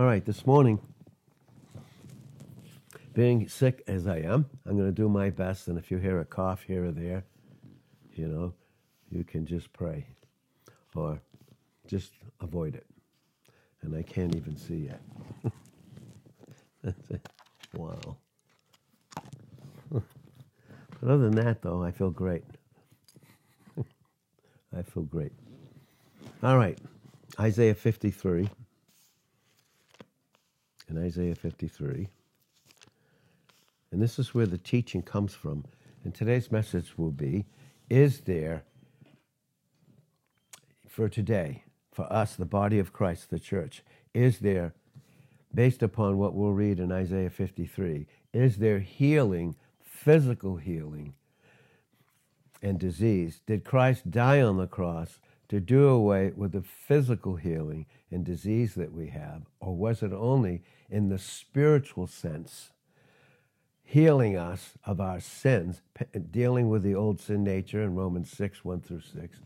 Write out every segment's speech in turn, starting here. All right, this morning, being sick as I am, I'm going to do my best, and if you hear a cough here or there, you know, you can just pray or just avoid it. And I can't even see yet. That's it. Wow. But other than that, though, I feel great. I feel great. All right, Isaiah 53. In Isaiah 53. And this is where the teaching comes from. And today's message will be, is there, for today, for us, the body of Christ, the church, is there, based upon what we'll read in Isaiah 53, is there healing, physical healing, and disease? Did Christ die on the cross to do away with the physical healing and disease that we have, or was it only in the spiritual sense, healing us of our sins, dealing with the old sin nature in Romans 6, 1 through 6,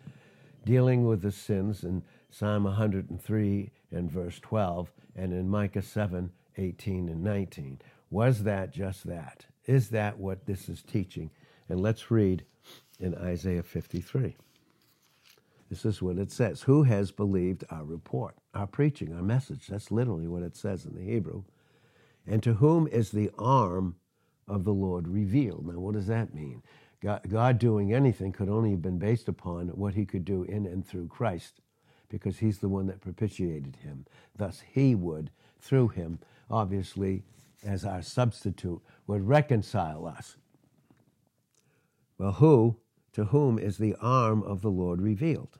dealing with the sins in Psalm 103 and verse 12, and in Micah 7, 18 and 19. Was that just that? Is that what this is teaching? And let's read in Isaiah 53. This is what it says. Who has believed our report, our preaching, our message? That's literally what it says in the Hebrew. And to whom is the arm of the Lord revealed? Now, what does that mean? God doing anything could only have been based upon what he could do in and through Christ, because he's the one that propitiated him. Thus, he would, through him, obviously, as our substitute, would reconcile us. Well, who, to whom is the arm of the Lord revealed?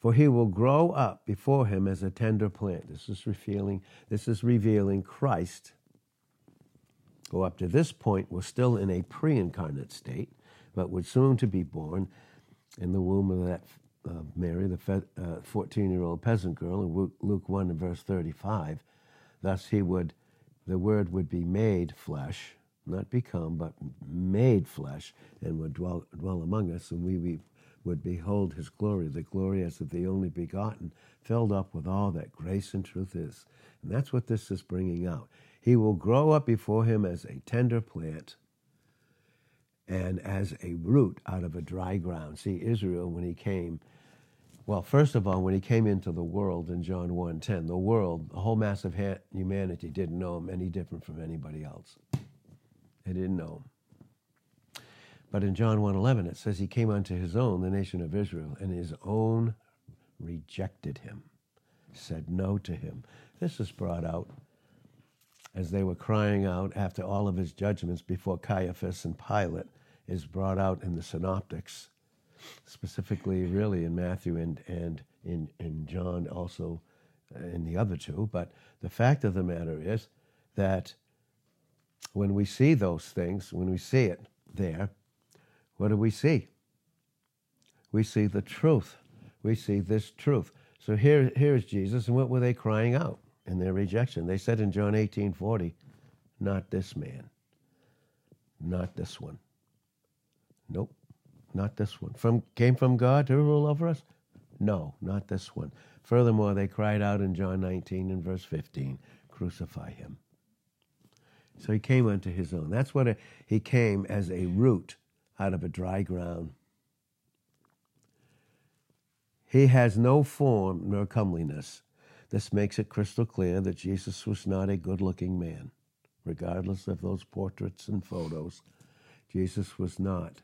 For he will grow up before him as a tender plant. This is revealing Christ, who up to this point was still in a pre-incarnate state, but was soon to be born in the womb of that Mary, the 14-year-old peasant girl, in Luke 1 and verse 35. Thus the word would be made flesh, not become, but made flesh, and would dwell among us, and we would behold his glory, the glory as of the only begotten, filled up with all that grace and truth is. And that's what this is bringing out. He will grow up before him as a tender plant and as a root out of a dry ground. See, Israel, when he came, well, first of all, when he came into the world in John 1:10, the world, the whole mass of humanity didn't know him any different from anybody else. They didn't know him. But in John 1:11, it says he came unto his own, the nation of Israel, and his own rejected him, said no to him. This is brought out as they were crying out after all of his judgments before Caiaphas and Pilate, is brought out in the Synoptics, specifically really in Matthew and in John, also in the other two. But the fact of the matter is that when we see those things, when we see it there, what do we see? We see the truth. We see this truth. So here is Jesus, and what were they crying out in their rejection? They said in John 18:40, not this man, not this one. Nope, not this one. Came from God to rule over us? No, not this one. Furthermore, they cried out in John 19 and verse 15, crucify him. So he came unto his own. That's what he came, as a root out of a dry ground. He has no form nor comeliness. This makes it crystal clear that Jesus was not a good-looking man. Regardless of those portraits and photos, Jesus was not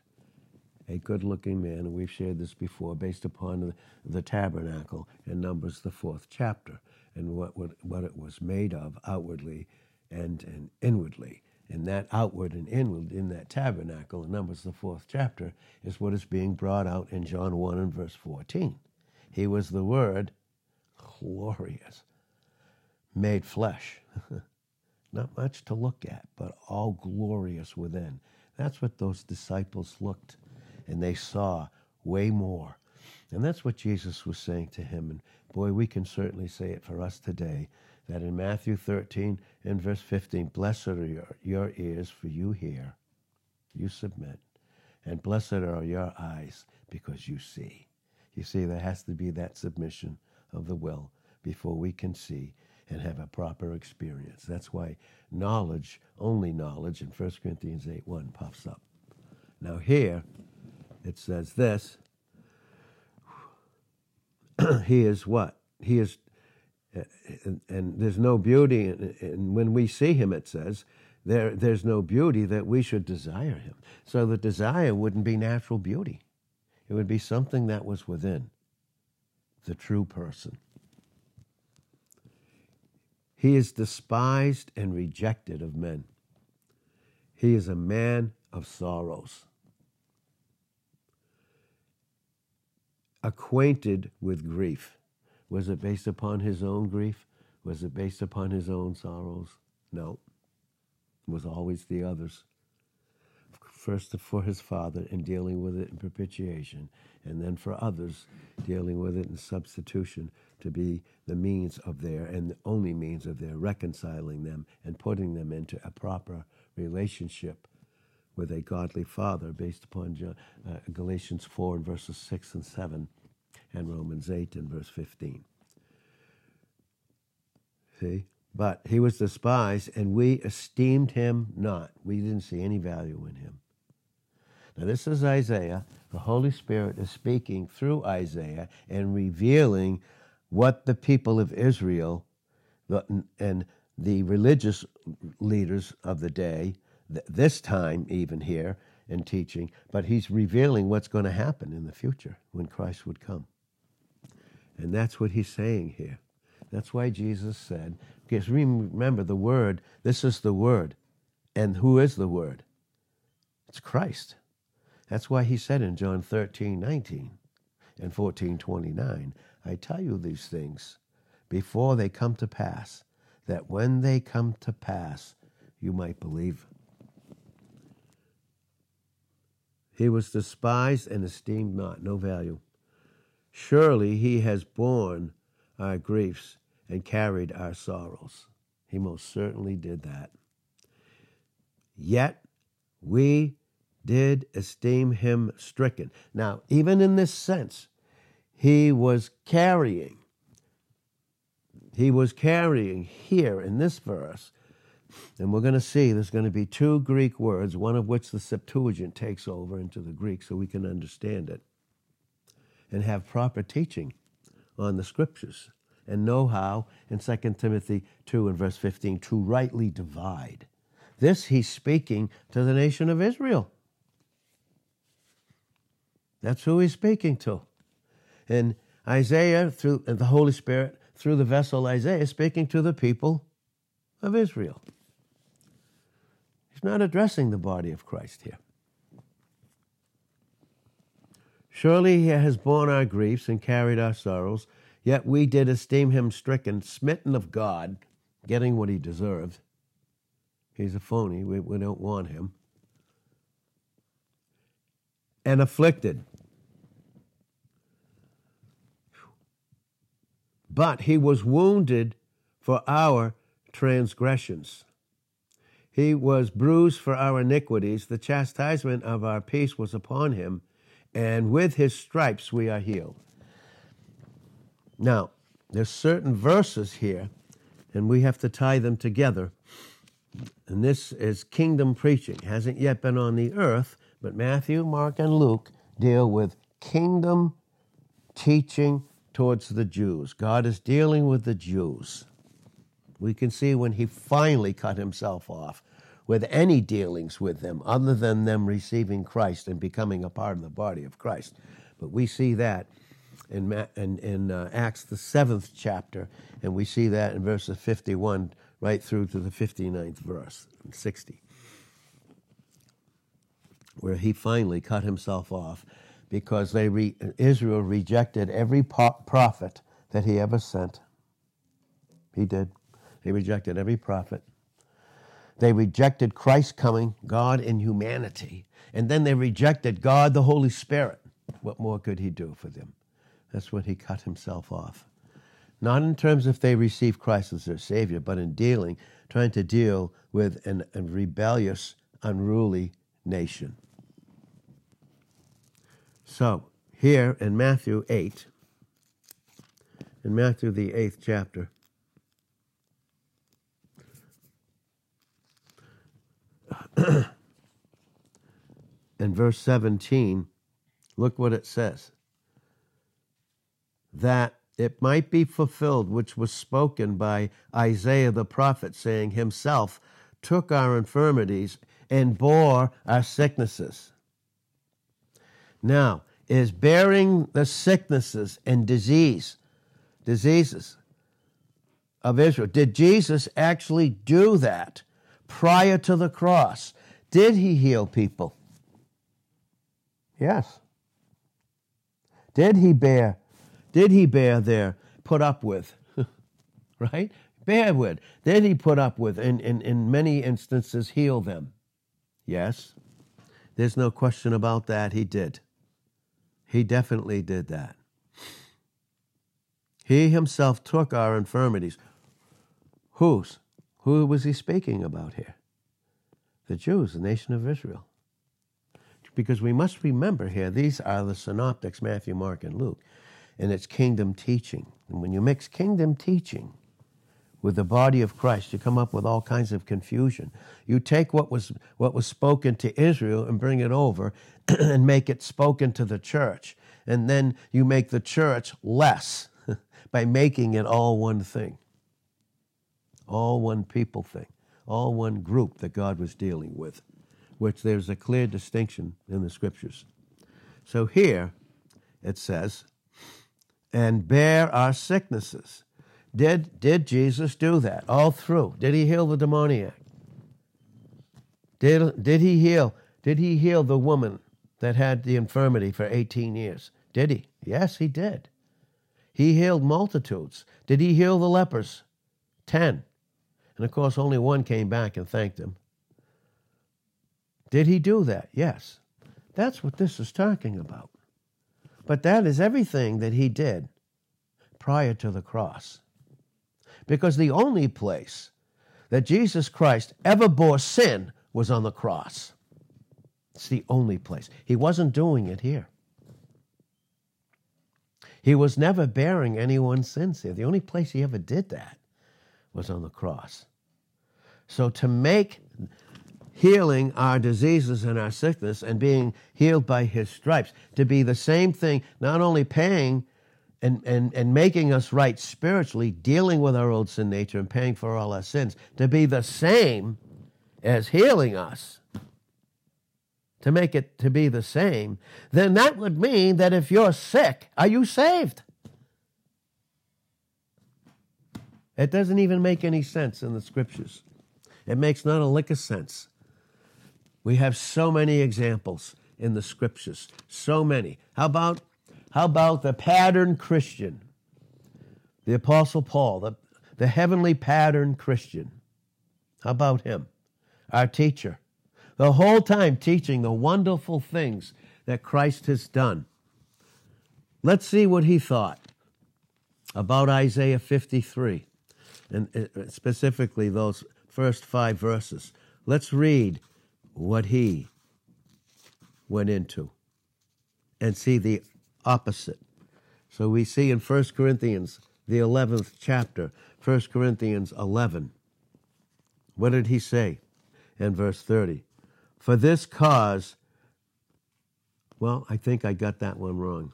a good-looking man. And we've shared this before, based upon the tabernacle in Numbers, the 4th chapter, and what it was made of outwardly and inwardly. And that outward and inward in that tabernacle in Numbers, the 4th chapter, is what is being brought out in John 1 and verse 14. He was the Word, glorious, made flesh. Not much to look at, but all glorious within. That's what those disciples looked, and they saw way more. And that's what Jesus was saying to him. And boy, we can certainly say it for us today, that in Matthew 13 and verse 15, blessed are your ears, for you hear, you submit, and blessed are your eyes, because you see. You see, there has to be that submission of the will, before we can see and have a proper experience. That's why knowledge, only knowledge, in 1 Corinthians 8:1 puffs up. Now here, it says this. He is what? He is, and there's no beauty, and when we see him, it says, there's no beauty that we should desire him. So the desire wouldn't be natural beauty. It would be something that was within the true person. He is despised and rejected of men. He is a man of sorrows, acquainted with grief. Was it based upon his own grief? Was it based upon his own sorrows? No. It was always the others. First for his father and dealing with it in propitiation, and then for others dealing with it in substitution to be the means of their, and the only means of their, reconciling them and putting them into a proper relationship with a godly father based upon Galatians 4 and verses 6 and 7 and Romans 8 and verse 15. See? But he was despised, and we esteemed him not. We didn't see any value in him. Now this is Isaiah. The Holy Spirit is speaking through Isaiah and revealing what the people of Israel and the religious leaders of the day, this time even here in teaching, but he's revealing what's going to happen in the future when Christ would come. And that's what he's saying here. That's why Jesus said, because remember the Word, this is the Word. And who is the Word? It's Christ. That's why he said in John 13:19 and 14:29, I tell you these things before they come to pass, that when they come to pass, you might believe. He was despised and esteemed not, no value. Surely he has borne our griefs and carried our sorrows. He most certainly did that. Yet we did esteem him stricken. Now, even in this sense, he was carrying here in this verse, and we're going to see there's going to be two Greek words, one of which the Septuagint takes over into the Greek so we can understand it and have proper teaching on the Scriptures, and know how, in 2 Timothy 2 and verse 15, to rightly divide. This he's speaking to the nation of Israel. That's who he's speaking to. And Isaiah, through the Holy Spirit, through the vessel Isaiah, is speaking to the people of Israel. He's not addressing the body of Christ here. Surely he has borne our griefs and carried our sorrows, yet we did esteem him stricken, smitten of God, getting what he deserved. He's a phony. We don't want him. And afflicted. But he was wounded for our transgressions. He was bruised for our iniquities. The chastisement of our peace was upon him, and with his stripes we are healed. Now, there's certain verses here, and we have to tie them together. And this is kingdom preaching. It hasn't yet been on the earth, but Matthew, Mark, and Luke deal with kingdom teaching towards the Jews. God is dealing with the Jews. We can see when he finally cut himself off with any dealings with them other than them receiving Christ and becoming a part of the body of Christ. But we see that in Acts, the 7th chapter, and we see that in verses 51 right through to the 59th verse, 60, where he finally cut himself off because Israel rejected every prophet that he ever sent. He did. He rejected every prophet. They rejected Christ coming, God in humanity. And then they rejected God, the Holy Spirit. What more could he do for them? That's when he cut himself off. Not in terms of they receive Christ as their Savior, but in trying to deal with a rebellious, unruly nation. So, here in Matthew 8, in Matthew, the 8th chapter. In verse 17, look what it says. That it might be fulfilled, which was spoken by Isaiah the prophet, saying, himself took our infirmities and bore our sicknesses. Now, is bearing the sicknesses and diseases of Israel, did Jesus actually do that prior to the cross? Did he heal people? Yes. Did he bear put up with? Right? Bear with. Did he put up with, and in many instances heal them? Yes. There's no question about that. He did. He definitely did that. He himself took our infirmities. Who was he speaking about here? The Jews, the nation of Israel. Because we must remember here, these are the Synoptics, Matthew, Mark, and Luke, and it's kingdom teaching. And when you mix kingdom teaching with the body of Christ, you come up with all kinds of confusion. You take what was spoken to Israel and bring it over and make it spoken to the church, and then you make the church less by making it all one thing, all one people thing, all one group that God was dealing with, which there's a clear distinction in the Scriptures. So here it says, and bear our sicknesses. Did Jesus do that all through? Did he heal the demoniac? Did he heal the woman that had the infirmity for 18 years? Did he? Yes, he did. He healed multitudes. Did he heal the lepers? 10. And of course, only one came back and thanked him. Did he do that? Yes. That's what this is talking about. But that is everything that he did prior to the cross. Because the only place that Jesus Christ ever bore sin was on the cross. It's the only place. He wasn't doing it here. He was never bearing anyone's sins here. The only place he ever did that was on the cross. So to make healing our diseases and our sickness and being healed by his stripes to be the same thing, not only paying and making us right spiritually, dealing with our old sin nature and paying for all our sins, to be the same as healing us, to make it to be the same, then that would mean that if you're sick, are you saved? It doesn't even make any sense in the Scriptures. It makes not a lick of sense. We have so many examples in the Scriptures, so many. How about the pattern Christian? The Apostle Paul, the heavenly pattern Christian. How about him? Our teacher. The whole time teaching the wonderful things that Christ has done. Let's see what he thought about Isaiah 53, and specifically those first 5 verses. Let's read what he went into and see the opposite. So we see in 1 Corinthians, the 11th chapter, 1 Corinthians 11. What did he say in verse 30? For this cause, well, I think I got that one wrong.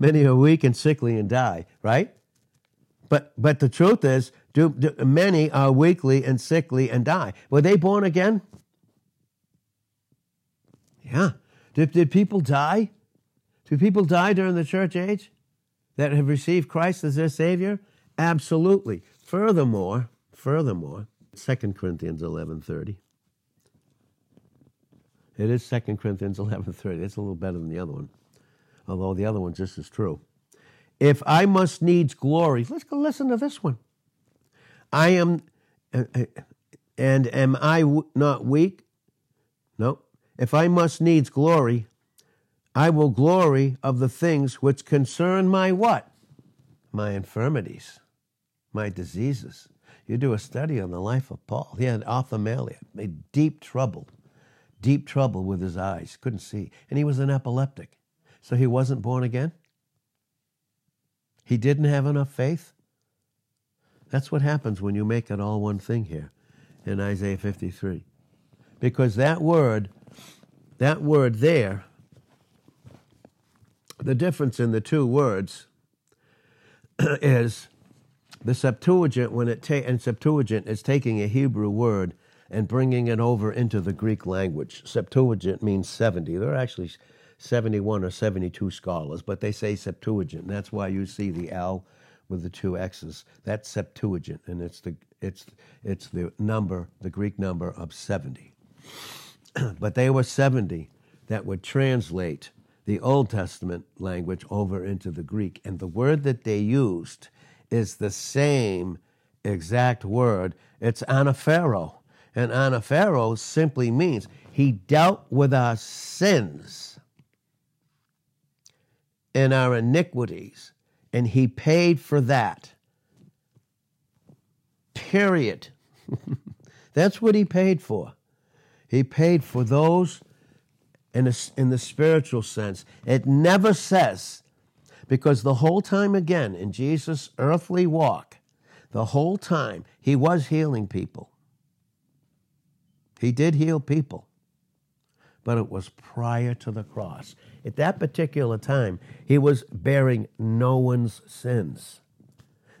Many are weak and sickly and die, right? But the truth is, many are weakly and sickly and die. Were they born again? Yeah. Did people die? Do people die during the church age that have received Christ as their Savior? Absolutely. Furthermore, 2 Corinthians 11:30. It is 2 Corinthians 11:30. It's a little better than the other one, although the other one just is true. If I must needs glory, let's go listen to this one. I am, and am I not weak? No. If I must needs glory, I will glory of the things which concern my what? My infirmities, my diseases. You do a study on the life of Paul. He had Archamalia, made deep trouble with his eyes, couldn't see. And he was an epileptic. So he wasn't born again? He didn't have enough faith? That's what happens when you make it all one thing here in Isaiah 53. Because that word there, the difference in the two words is the Septuagint, Septuagint is taking a Hebrew word and bringing it over into the Greek language. Septuagint means 70. There are actually 71 or 72 scholars, but they say Septuagint. That's why you see the L with the two X's. That's Septuagint, and it's the number, the Greek number of 70. But they were 70 that would translate the Old Testament language over into the Greek, and the word that they used is the same exact word. It's anaphero, and anaphero simply means he dealt with our sins and our iniquities, and he paid for that. Period. That's what he paid for. He paid for those in the spiritual sense. It never says, because the whole time again in Jesus' earthly walk, the whole time he was healing people. He did heal people, but it was prior to the cross. At that particular time, he was bearing no one's sins.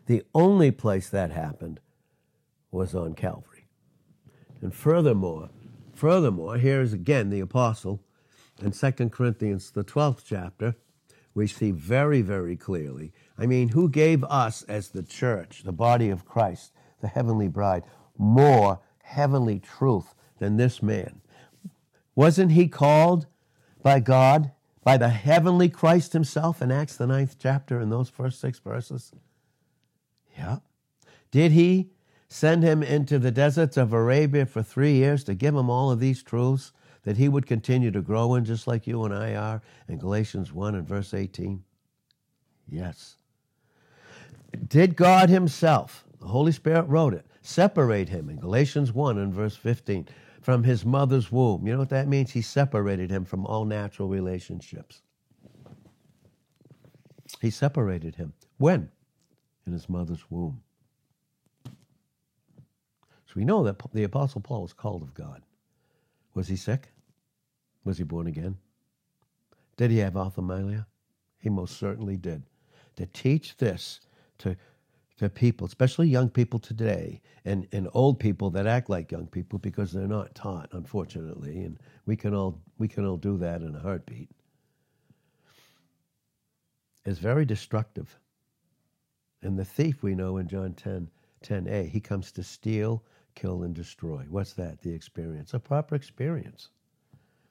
The only place that happened was on Calvary. And furthermore, here is again the apostle in 2 Corinthians, the 12th chapter, we see very, very clearly, I mean, who gave us as the church, the body of Christ, the heavenly bride, more heavenly truth than this man? Wasn't he called by God, by the heavenly Christ himself in Acts, the 9th chapter, in those first 6 verses? Yeah. Did he send him into the deserts of Arabia for 3 years to give him all of these truths that he would continue to grow in, just like you and I are in Galatians 1 and verse 18? Yes. Did God himself, the Holy Spirit wrote it, separate him in Galatians 1 and verse 15? From his mother's womb. You know what that means? He separated him from all natural relationships. He separated him. When? In his mother's womb. So we know that the Apostle Paul was called of God. Was he sick? Was he born again? Did he have Archamalia? He most certainly did. To teach this to people, especially young people today, and old people that act like young people because they're not taught, unfortunately, and we can all do that in a heartbeat, is very destructive. And the thief, we know in John 10:10a, he comes to steal, kill, and destroy. What's that? The experience, a proper experience.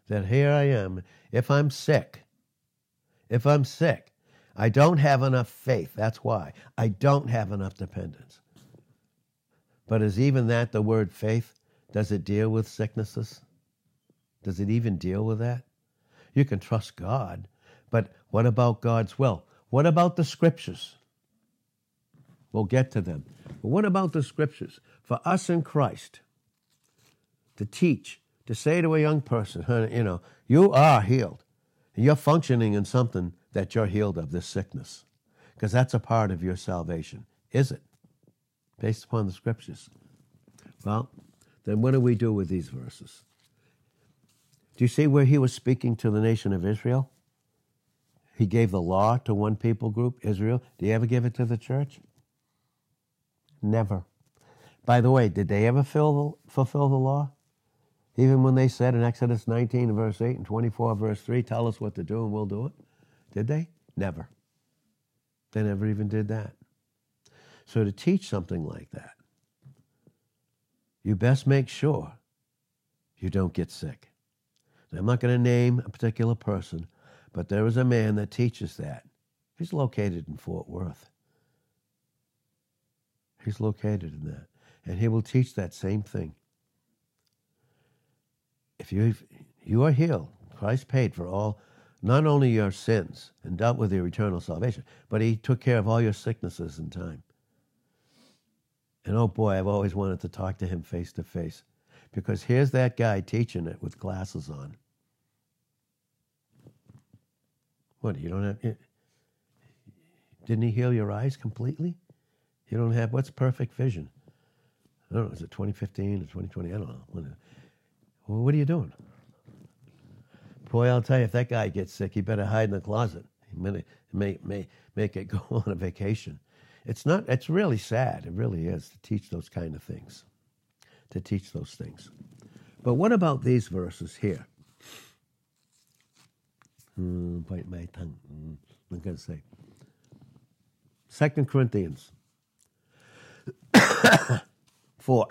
That here I am, if I'm sick, I don't have enough faith. That's why. I don't have enough dependence. But is even that the word faith? Does it deal with sicknesses? Does it even deal with that? You can trust God, but what about God's will? What about the scriptures? We'll get to them. But what about the scriptures? For us in Christ to teach, to say to a young person, you know, you are healed. You're functioning in something that you're healed of this sickness, because that's a part of your salvation. Is it? Based upon the scriptures. Well, then what do we do with these verses? Do you see where he was speaking to the nation of Israel? He gave the law to one people group, Israel. Did he ever give it to the church? Never. By the way, did they ever fulfill the law? Even when they said in Exodus 19, verse 8 and 24, verse 3, tell us what to do and we'll do it. Did they? Never. They never even did that. So to teach something like that, you best make sure you don't get sick. Now, I'm not going to name a particular person, but there is a man that teaches that. He's located in Fort Worth. He's located in that. And he will teach that same thing. If you are healed, Christ paid for all, not only your sins and dealt with your eternal salvation, but he took care of all your sicknesses in time. And oh boy, I've always wanted to talk to him face to face, because here's that guy teaching it with glasses on. What, you don't have, Didn't he heal your eyes completely? You don't have, what's perfect vision? I don't know, is it 2015 or 2020? I don't know. Well, what are you doing? Boy, I'll tell you, if that guy gets sick, he better hide in the closet. He may make it go on a vacation. It's not. It's really sad. It really is to teach those kind of things, to teach those things. But what about these verses here? Bite my tongue. I'm going to say. 2 Corinthians 4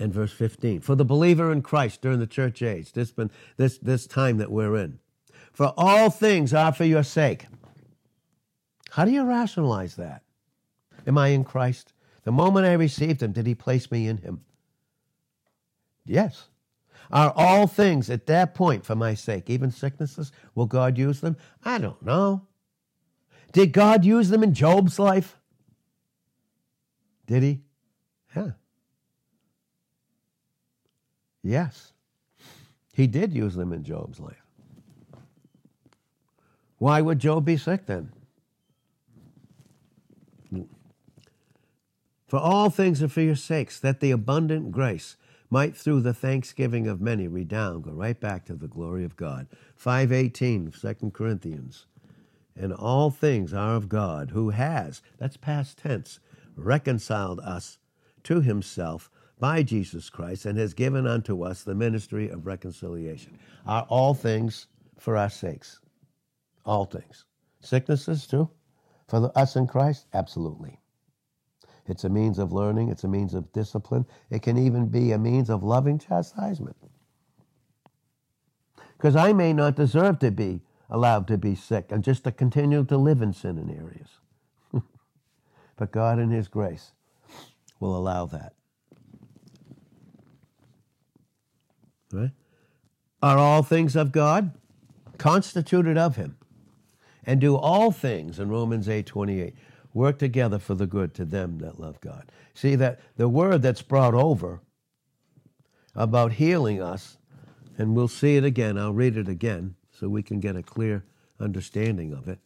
and verse 15. For the believer in Christ during the church age, this time that we're in, for all things are for your sake. How do you rationalize that? Am I in Christ? The moment I received him, did he place me in him? Yes. Are all things at that point for my sake? Even sicknesses? Will God use them? I don't know. Did God use them in Job's life? Did he? Yeah. Yes. He did use them in Job's life. Why would Job be sick then? For all things are for your sakes, that the abundant grace might through the thanksgiving of many redound, go right back to the glory of God. 5:18 of 2 Corinthians. And all things are of God, who has, that's past tense, reconciled us to himself by Jesus Christ and has given unto us the ministry of reconciliation. Are all things for our sakes? All things. Sicknesses too? For us in Christ? Absolutely. It's a means of learning. It's a means of discipline. It can even be a means of loving chastisement. Because I may not deserve to be allowed to be sick and just to continue to live in sin in areas. But God in his grace will allow that. Right? Are all things of God? Constituted of him. And do all things, in Romans 8:28. Work together for the good to them that love God. See that the word that's brought over about healing us, and we'll see it again. I'll read it again so we can get a clear understanding of it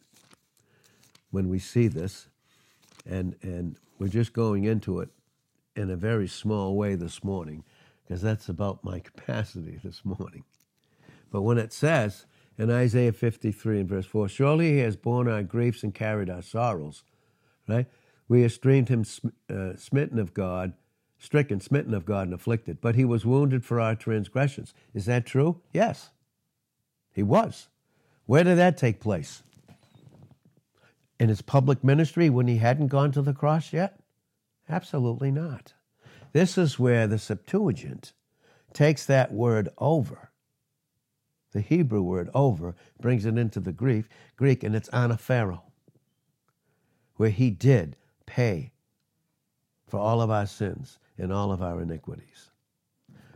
when we see this. And we're just going into it in a very small way this morning because that's about my capacity this morning. But when it says in Isaiah 53 and verse 4, surely he has borne our griefs and carried our sorrows. Right? We esteemed him smitten of God, stricken, smitten of God, and afflicted. But he was wounded for our transgressions. Is that true? Yes, he was. Where did that take place? In his public ministry when he hadn't gone to the cross yet? Absolutely not. This is where the Septuagint takes that word over, the Hebrew word over, brings it into the Greek, and it's anaphero, where he did pay for all of our sins and all of our iniquities.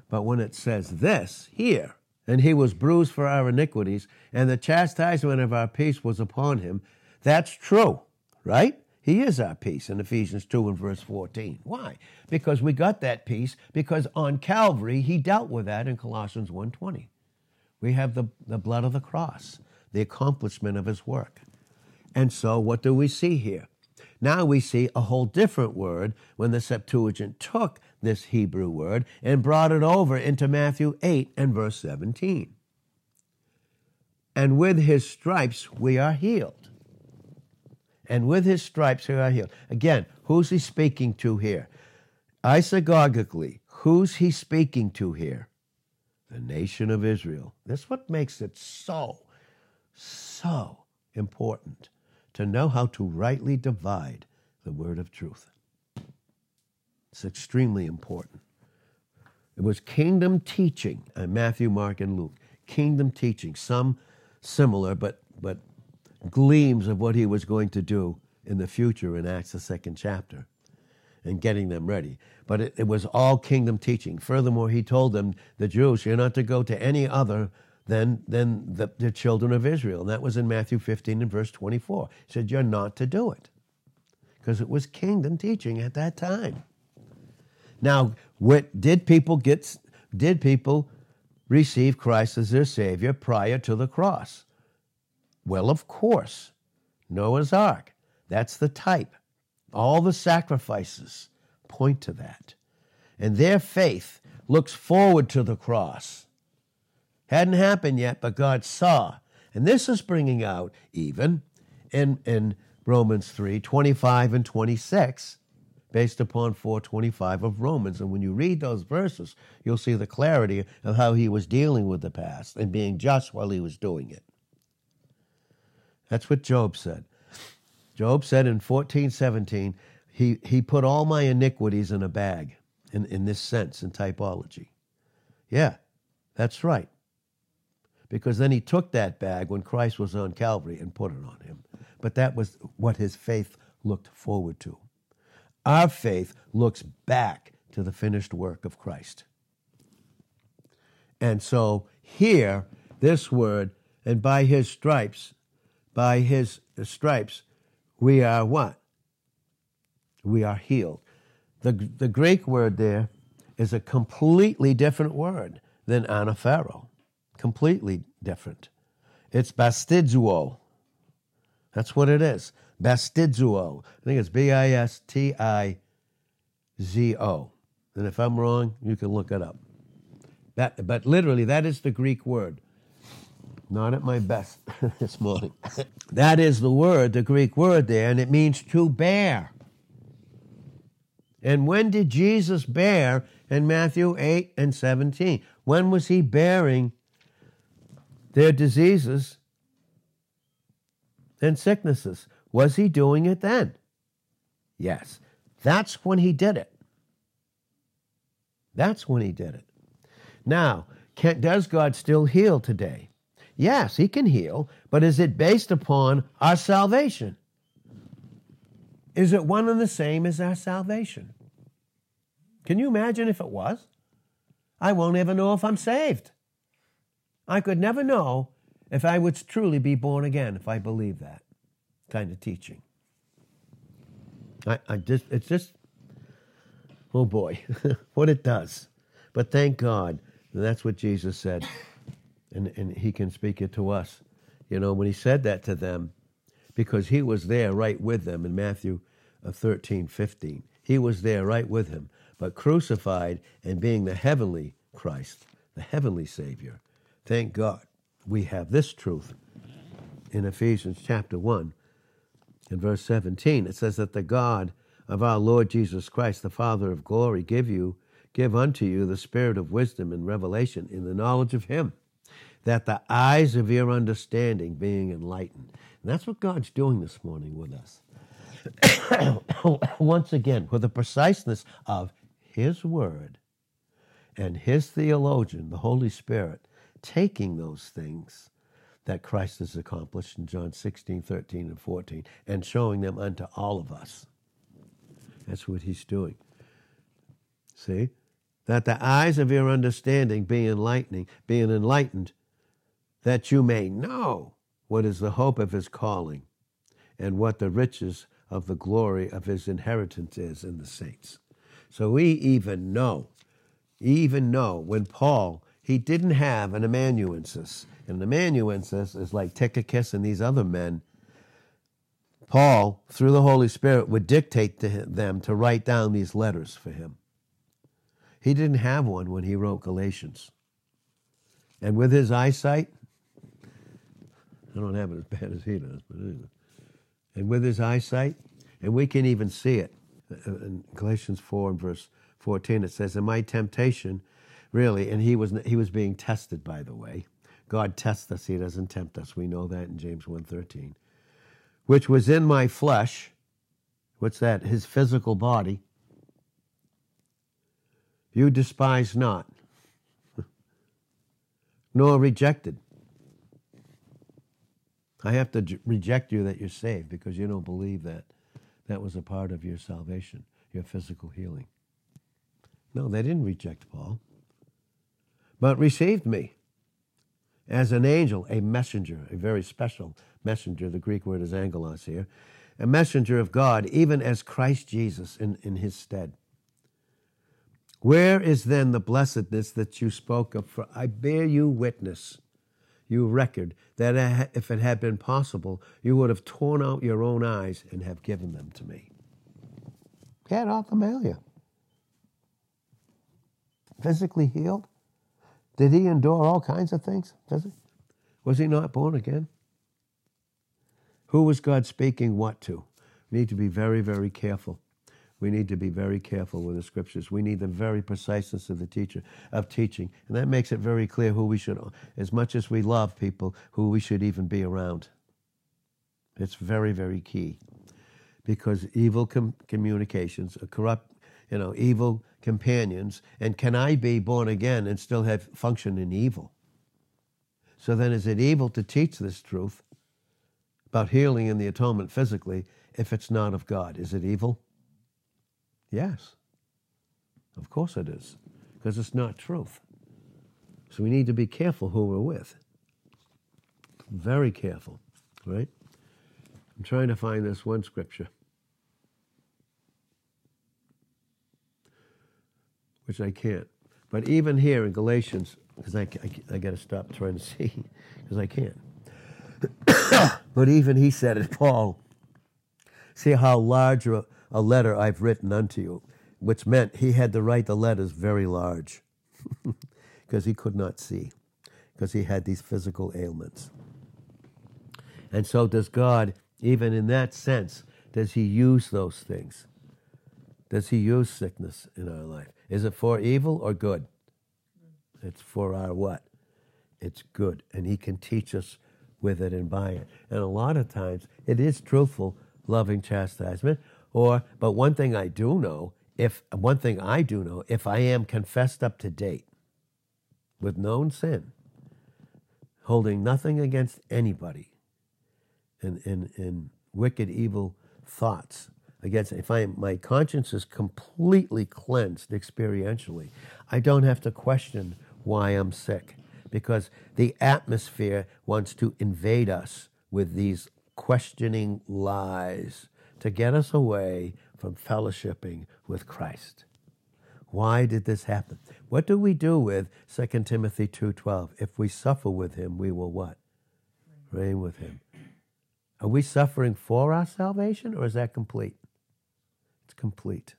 But when it says this here, and he was bruised for our iniquities, and the chastisement of our peace was upon him, that's true, right? He is our peace in Ephesians 2 and verse 14. Why? Because we got that peace, because on Calvary, he dealt with that in Colossians 1:20. We have the blood of the cross, the accomplishment of his work. And so what do we see here? Now we see a whole different word when the Septuagint took this Hebrew word and brought it over into Matthew 8 and verse 17. And with his stripes we are healed. And with his stripes we are healed. Again, who's he speaking to here? Isagogically, who's he speaking to here? The nation of Israel. That's what makes it so important. To know how to rightly divide the word of truth. It's extremely important. It was kingdom teaching, Matthew, Mark, and Luke. Kingdom teaching, some similar, but gleams of what he was going to do in the future in Acts, the second chapter, and getting them ready. But it was all kingdom teaching. Furthermore, he told them, the Jews, you're not to go to any other than the children of Israel. And that was in Matthew 15 and verse 24. He said, you're not to do it. Because it was kingdom teaching at that time. Now, did people receive Christ as their Savior prior to the cross? Well, of course. Noah's Ark, that's the type. All the sacrifices point to that. And their faith looks forward to the cross. Hadn't happened yet, but God saw. And this is bringing out even in Romans 3, 25 and 26, based upon 4:25 of Romans. And when you read those verses, you'll see the clarity of how he was dealing with the past and being just while he was doing it. That's what Job said. Job said in 14:17, he put all my iniquities in a bag, in this sense, in typology. Yeah, that's right. Because then he took that bag when Christ was on Calvary and put it on him. But that was what his faith looked forward to. Our faith looks back to the finished work of Christ. And so here, this word, and by his stripes, we are what? We are healed. The Greek word there is a completely different word than anaphero. Completely different. It's bastidzuo. That's what it is. Bastidzuo. I think it's B-I-S-T-I-Z-O. And if I'm wrong, you can look it up. But literally, that is the Greek word. Not at my best this morning. That is the word, the Greek word there, and it means to bear. And when did Jesus bear in Matthew 8 and 17? When was he bearing their diseases and sicknesses? Was he doing it then? Yes. That's when he did it. That's when he did it. Now, does God still heal today? Yes, he can heal, but is it based upon our salvation? Is it one and the same as our salvation? Can you imagine if it was? I won't ever know if I'm saved. I could never know if I would truly be born again if I believe that kind of teaching. It's just, oh boy, what it does. But thank God, that's what Jesus said. And he can speak it to us. You know, when he said that to them, because he was there right with them in Matthew 13:15. He was there right with him, but crucified and being the heavenly Christ, the heavenly Savior. Thank God we have this truth in Ephesians chapter 1 and verse 17. It says that the God of our Lord Jesus Christ, the Father of glory, give unto you the spirit of wisdom and revelation in the knowledge of him, that the eyes of your understanding being enlightened. And that's what God's doing this morning with us. Once again, with the preciseness of his word and his theologian, the Holy Spirit, taking those things that Christ has accomplished in John 16:13 and 14 and showing them unto all of us. That's what he's doing. See? That the eyes of your understanding be enlightened, that you may know what is the hope of his calling and what the riches of the glory of his inheritance is in the saints. So we even know when Paul, he didn't have an amanuensis. And an amanuensis is like Tychicus and these other men. Paul, through the Holy Spirit, would dictate to them to write down these letters for him. He didn't have one when he wrote Galatians. And with his eyesight, I don't have it as bad as he does, but anyway. And with his eyesight, and we can even see it. In Galatians 4 and verse 14, it says, in my temptation, really, and he was being tested, by the way. God tests us, he doesn't tempt us. We know that in James 1:13. Which was in my flesh, what's that? His physical body. You despise not, nor rejected. I have to reject you that you're saved because you don't believe that that was a part of your salvation, your physical healing. No, they didn't reject Paul, but received me as an angel, a messenger, a very special messenger. The Greek word is angelos here, a messenger of God, even as Christ Jesus in his stead. Where is then the blessedness that you spoke of? For I bear you witness. you record, that if it had been possible, you would have torn out your own eyes and have given them to me. He had Archamalia. Physically healed? Did he endure all kinds of things? Was he not born again? Who was God speaking what to? We need to be very, very careful. We need to be very careful with the Scriptures. We need the very preciseness of the teaching. And that makes it very clear who we should, as much as we love people, who we should even be around. It's very, very key. Because evil communications are corrupt, evil companions. And can I be born again and still have function in evil? So then is it evil to teach this truth about healing and the atonement physically if it's not of God? Is it evil? Yes. Of course it is, because it's not truth. So we need to be careful who we're with. Very careful, right? I'm trying to find this one scripture, which I can't. But even here in Galatians, because I got to stop trying to see, because I can't. But even he said it, Paul, see how large a letter I've written unto you, which meant he had to write the letters very large because he could not see, because he had these physical ailments. And so does God, even in that sense, does he use those things? Does he use sickness in our life? Is it for evil or good? It's for our what? It's good. And he can teach us with it and by it. And a lot of times it is truthful, loving chastisement. But one thing I do know, if I am confessed up to date with known sin, holding nothing against anybody, and wicked, evil thoughts against, my conscience is completely cleansed experientially, I don't have to question why I'm sick, because the atmosphere wants to invade us with these questioning lies to get us away from fellowshipping with Christ. Why did this happen? What do we do with 2 Timothy 2:12? If we suffer with him, we will what? Reign with him. Are we suffering for our salvation, or is that complete? It's complete.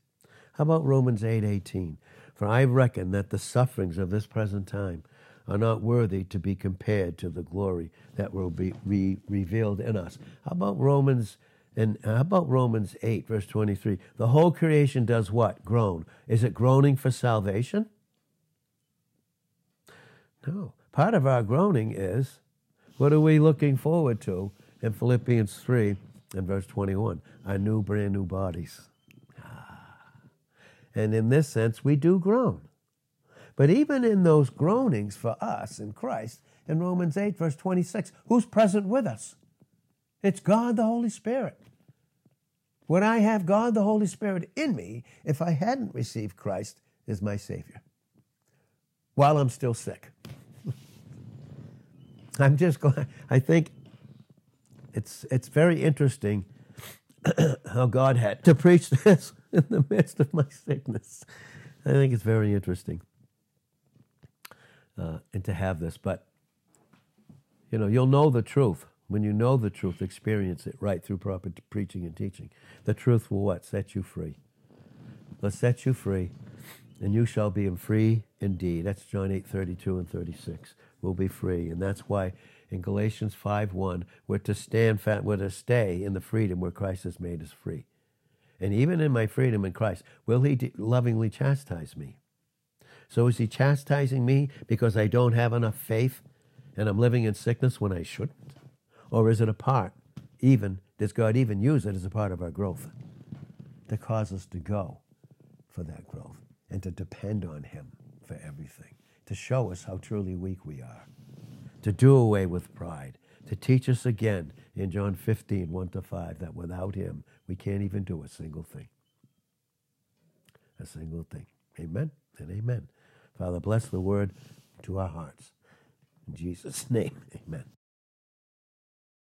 How about Romans 8:18? For I reckon that the sufferings of this present time are not worthy to be compared to the glory that will be revealed in us. How about Romans 8, verse 23? The whole creation does what? Groan. Is it groaning for salvation? No. Part of our groaning is, what are we looking forward to in Philippians 3 and verse 21? Our brand new bodies. And in this sense, we do groan. But even in those groanings for us in Christ, in Romans 8, verse 26, who's present with us? It's God the Holy Spirit. Would I have God the Holy Spirit in me if I hadn't received Christ as my Savior while I'm still sick? I'm just going, I think it's very interesting how God had to preach this in the midst of my sickness. I think it's very interesting and to have this. But, you'll know the truth. When you know the truth, experience it right through proper preaching and teaching. The truth will what? Set you free. It'll set you free, and you shall be free indeed. That's John 8:32 and 36. We'll be free, and that's why in Galatians 5:1, we're to stay in the freedom where Christ has made us free. And even in my freedom in Christ, will he lovingly chastise me? So is he chastising me because I don't have enough faith and I'm living in sickness when I shouldn't? Or is it a part, does God even use it as a part of our growth to cause us to go for that growth and to depend on him for everything, to show us how truly weak we are, to do away with pride, to teach us again in John 15, 1-5, that without him, we can't even do a single thing. A single thing. Amen and amen. Father, bless the word to our hearts. In Jesus' name, amen.